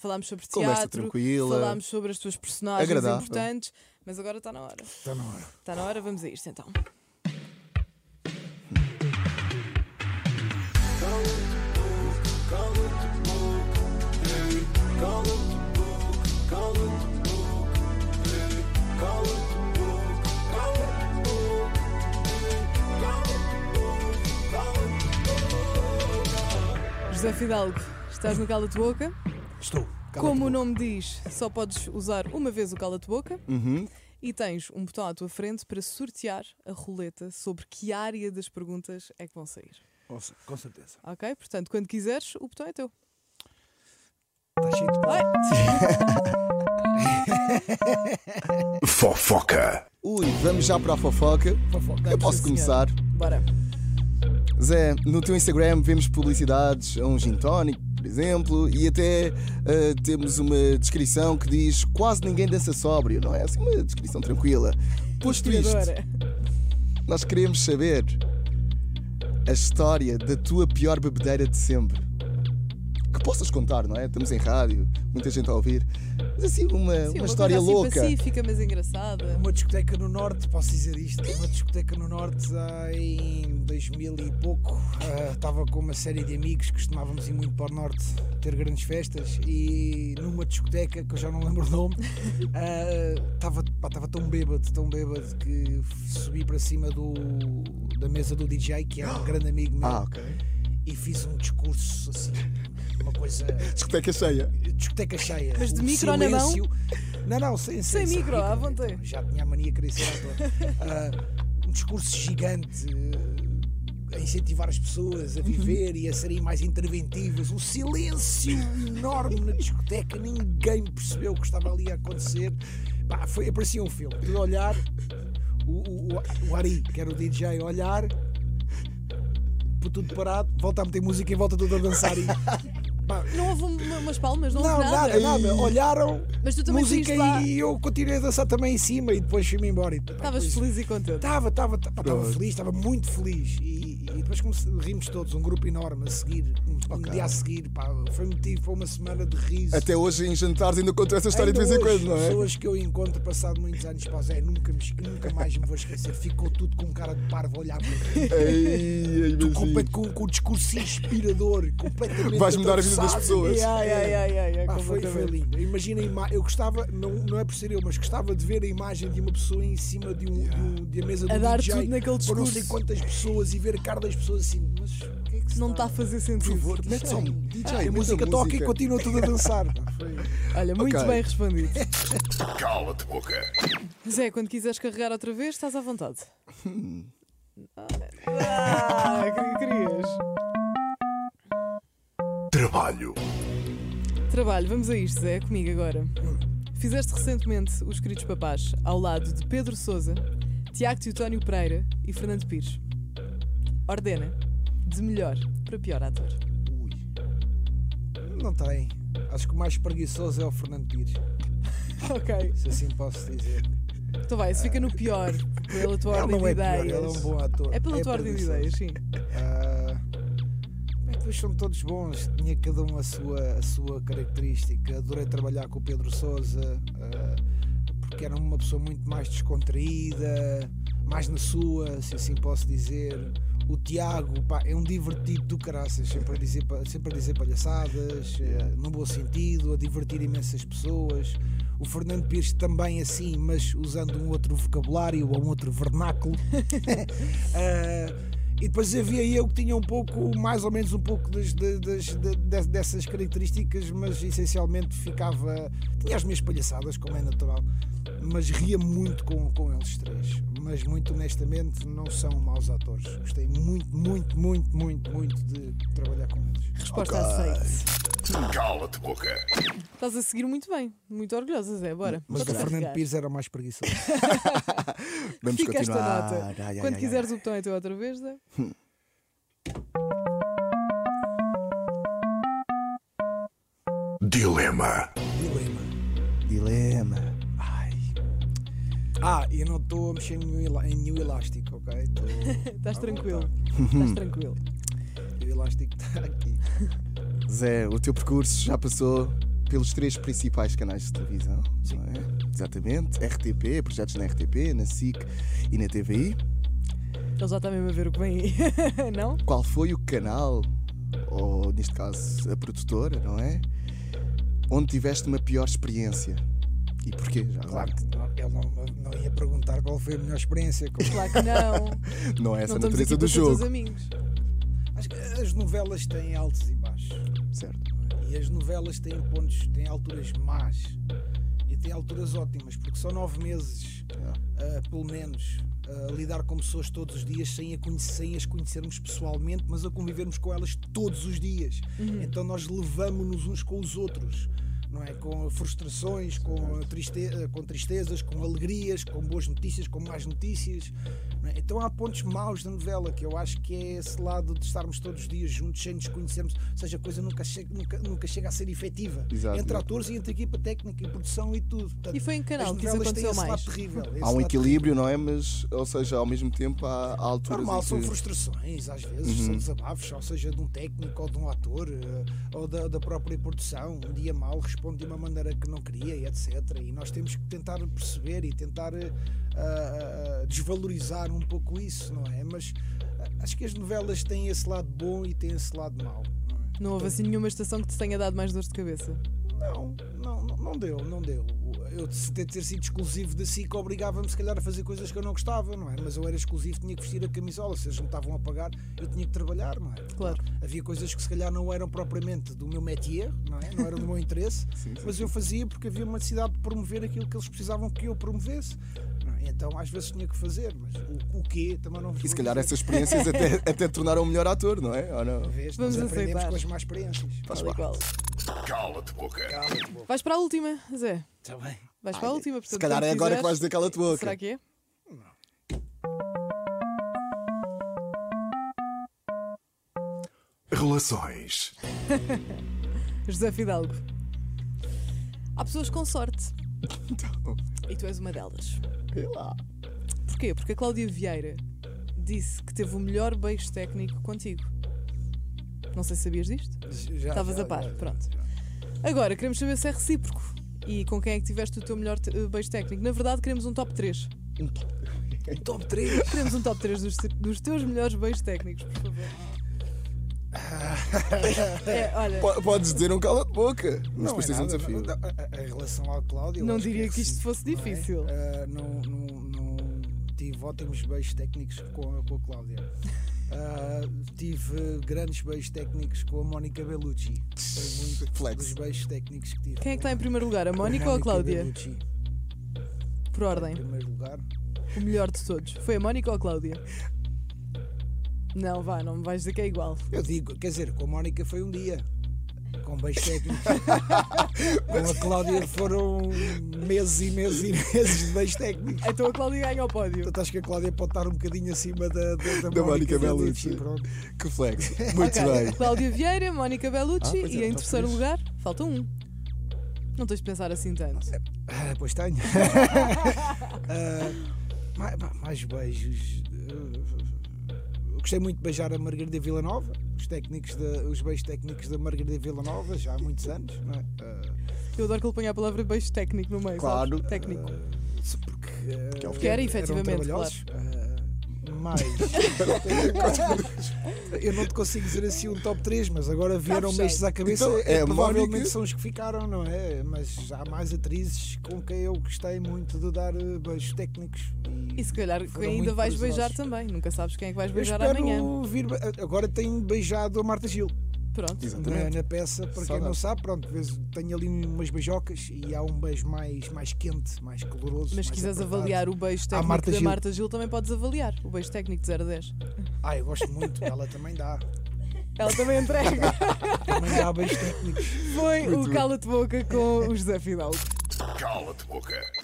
falámos sobre teatro, falámos sobre as tuas personagens importantes, mas agora está na hora. Está na hora. Está na hora, vamos a isto então. José Fidalgo, estás no Cala-te Boca? Estou. Como o nome diz, só podes usar uma vez o Cala-te Boca. Uhum. E tens um botão à tua frente para sortear a roleta sobre que área das perguntas é que vão sair. Com certeza. Ok, portanto, quando quiseres, o botão é teu. Está cheio. Fofoca. Ui, vamos já para a fofoca. Eu posso começar? Bora. Zé, no teu Instagram vemos publicidades a um gin tónico, por exemplo, e até temos uma descrição que diz: quase ninguém dança sóbrio, não é? Assim, uma descrição tranquila. Posto isto, nós queremos saber a história da tua pior bebedeira de sempre. Que possas contar, não é? Estamos em rádio, muita gente a ouvir. Mas assim, uma história assim louca. Pacífica, mas engraçada. Uma discoteca no Norte, posso dizer isto. Uma discoteca no Norte em 2000 e pouco. Estava com uma série de amigos, costumávamos ir muito para o Norte ter grandes festas. E numa discoteca, que eu já não lembro o nome, estava tão bêbado, que subi para cima da mesa do DJ, que era um grande amigo meu. Ah, ok. E fiz um discurso assim, uma coisa... Discoteca cheia. Mas de micro na mão? Não, sem micro, à vontade. Já tinha a mania de querer ser ator. Um discurso gigante a incentivar as pessoas a viver e a serem mais interventivas. Um silêncio enorme na discoteca. Ninguém percebeu o que estava ali a acontecer. Bah, parecia um filme. De olhar, o Ari, que era o DJ, olhar... tudo parado, volta a meter música e volta tudo a dançar. E... não houve umas palmas, não houve nada. Não, nada. Olharam, mas tu também música e eu continuei a dançar também em cima e depois fui-me embora. Estavas feliz e contente? Estava muito feliz. E depois rimos todos, um grupo enorme a seguir, um dia a seguir. Foi uma semana de riso. Até hoje em jantares ainda conto essa história ainda de vez em quando, não é? Pessoas que eu encontro passado muitos anos, nunca mais me vou esquecer. Ficou tudo com cara de parvo a olhar para mim. Tu com o discurso inspirador, completamente. Vais mudar a vida das pessoas. Foi lindo. Imaginem, eu gostava, não é por ser eu, mas gostava de ver a imagem de uma pessoa em cima de uma mesa do DJ, tudo naquele discurso. Para não sei quantas pessoas e ver a cara das pessoas assim, mas o que é que não está a fazer sentido? Por favor, mete só um DJ, a música toca e continua tudo a dançar. Olha, muito bem respondido. Cala-te boca. Zé, quando quiseres carregar outra vez, estás à vontade. Que querias? Trabalho, vamos a isto, Zé, comigo agora. Fizeste recentemente os Queridos Papás ao lado de Pedro Sousa, Tiago Teutónio Pereira e Fernando Pires. Ordena, de melhor para pior ator. Ui, não tem. Acho que o mais preguiçoso é o Fernando Pires. Ok. Se assim posso dizer. Então vai, isso fica no pior, pela tua ordem de ideias. Pior, ele é um bom ator. É pela tua ordem de ideias, sim. Pois são todos bons, tinha cada um a sua característica. Adorei trabalhar com o Pedro Sousa, porque era uma pessoa muito mais descontraída, mais na sua, se assim posso dizer. O Tiago, é um divertido do caraças, sempre a dizer palhaçadas, num bom sentido, a divertir imensas pessoas. O Fernando Pires também assim, mas usando um outro vocabulário ou um outro vernáculo. E depois havia eu que tinha um pouco, mais ou menos um pouco dessas características, mas essencialmente ficava... Tinha as minhas palhaçadas, como é natural, mas ria muito com eles três. Mas muito honestamente não são maus atores. Gostei muito de trabalhar com eles. Resposta aceite. Cala-te boca. Estás a seguir muito bem, muito orgulhosa, Zé, bora. Mas o Fernando Pires era mais preguiçoso. Vamos fica continuar. Esta nota. Quando quiseres o botão é teu outra vez, Zé. Dilema. Eu não estou a mexer em nenhum elástico, ok? Estás tranquilo. O elástico está aqui. Zé, o teu percurso já passou pelos três principais canais de televisão, não é? Exatamente, RTP, projetos na RTP, na SIC e na TVI. Eles já estão mesmo a ver o que vem aí, não? Qual foi o canal, ou neste caso a produtora, não é? Onde tiveste uma pior experiência? E porquê? Já claro que não, ele não ia perguntar qual foi a melhor experiência. Como... Claro que não. Não é essa a natureza do jogo. Acho que as novelas têm altos e baixos. Certo. E as novelas têm pontos, têm alturas más e têm alturas ótimas, porque são 9 meses, pelo menos, a lidar com pessoas todos os dias sem as conhecermos pessoalmente, mas a convivermos com elas todos os dias. Então nós levamos-nos uns com os outros. Não é? Com frustrações, com tristezas, com alegrias, com boas notícias, com más notícias. Não é? Então há pontos maus da novela, que eu acho que é esse lado de estarmos todos os dias juntos, sem nos conhecermos, ou seja, a coisa nunca chega a ser efetiva. Exato, entre atores e entre equipa técnica e produção e tudo. Portanto, e foi em canal que isso aconteceu mais. Terrível, há um equilíbrio, não é? Mas, ou seja, ao mesmo tempo há alturas... Normal, são frustrações às vezes, são desabafos, ou seja, de um técnico ou de um ator, ou da própria produção, um dia mau, de uma maneira que não queria, e etc. E nós temos que tentar perceber e tentar desvalorizar um pouco isso, não é? Mas acho que as novelas têm esse lado bom e têm esse lado mau. Não é? Não houve assim nenhuma estação que te tenha dado mais dor de cabeça? Não deu. Eu de ter sido exclusivo da SIC obrigava-me se calhar a fazer coisas que eu não gostava, não é? Mas eu era exclusivo, tinha que vestir a camisola, se eles me estavam a pagar, eu tinha que trabalhar, não é? Claro. Havia coisas que se calhar não eram propriamente do meu métier, não é? Não eram do meu interesse, sim. Mas eu fazia porque havia uma necessidade de promover aquilo que eles precisavam que eu promovesse. Então às vezes tinha que fazer, mas o quê? Também não. E se calhar essas experiências até tornaram o melhor ator, não é? Ou não? Vamos aprendemos com as más experiências. Faz parte. Cala-te boca. Vais para a última, Zé. Está bem. Vais para a última, portanto. Se calhar é agora que vais dizer cala-te boca. Será que é? Não. Relações. José Fidalgo. Há pessoas com sorte. Então. E tu és uma delas. Sei lá. Porquê? Porque a Cláudia Vieira disse que teve o melhor beijo técnico contigo. Não sei se sabias disto. Estavas a par, pronto. Agora, queremos saber se é recíproco. E com quem é que tiveste o teu melhor beijo técnico? Na verdade, queremos um top 3. Um top 3? Queremos um top 3 dos teus melhores beijos técnicos, por favor. Olha. Podes dizer um cala-te-boca, mas depois tens um desafio. Em relação ao Cláudio, não diria que isto fosse difícil. Não tive ótimos beijos técnicos com a Cláudia. Tive grandes beijos técnicos com a Mónica Bellucci. Foi muito flex dos beijos técnicos que tive. Quem é que está em primeiro lugar, a Mónica ou a Cláudia? Bellucci. Por ordem. Em primeiro lugar. O melhor de todos. Foi a Mónica ou a Cláudia? Não, não me vais dizer que é igual. Eu digo, quer dizer, com a Mónica foi um dia. Com beijo técnico. Com a Cláudia foram meses de beijo técnico. Então a Cláudia ganha o pódio. Então acho que a Cláudia pode estar um bocadinho acima da Mónica Bellucci. Que flex. Muito bem. Cláudia Vieira, Mónica Bellucci e em terceiro lugar, falta um. Não tens de pensar assim tanto. Pois tenho. Mais beijos. Gostei muito de beijar a Margarida Vila Nova, os beijos técnicos da Margarida Vila Nova, já há muitos anos, não é? Eu adoro que ele ponha a palavra beijo técnico no meio. Claro. Técnico. Porque era efetivamente, claro. Mais. Eu não te consigo dizer assim um top 3, mas agora vieram beijos à cabeça. Então, provavelmente Mónica... são os que ficaram, não é? Mas há mais atrizes com quem eu gostei muito de dar beijos técnicos. E se calhar ainda vais beijar também. Nunca sabes quem é que vais beijar amanhã. Agora tenho beijado a Marta Gil. Pronto. Na peça, para quem não sabe, pronto, tenho ali umas beijocas e há um beijo mais quente, mais caloroso. Mas se quiseres avaliar o beijo técnico da Marta Gil, também podes avaliar o beijo técnico de 0 a 10. Eu gosto muito, ela também dá. Ela também entrega. Também dá beijos técnicos. Foi muito o Cala-te Boca com o José Fidalgo. Cala-te Boca.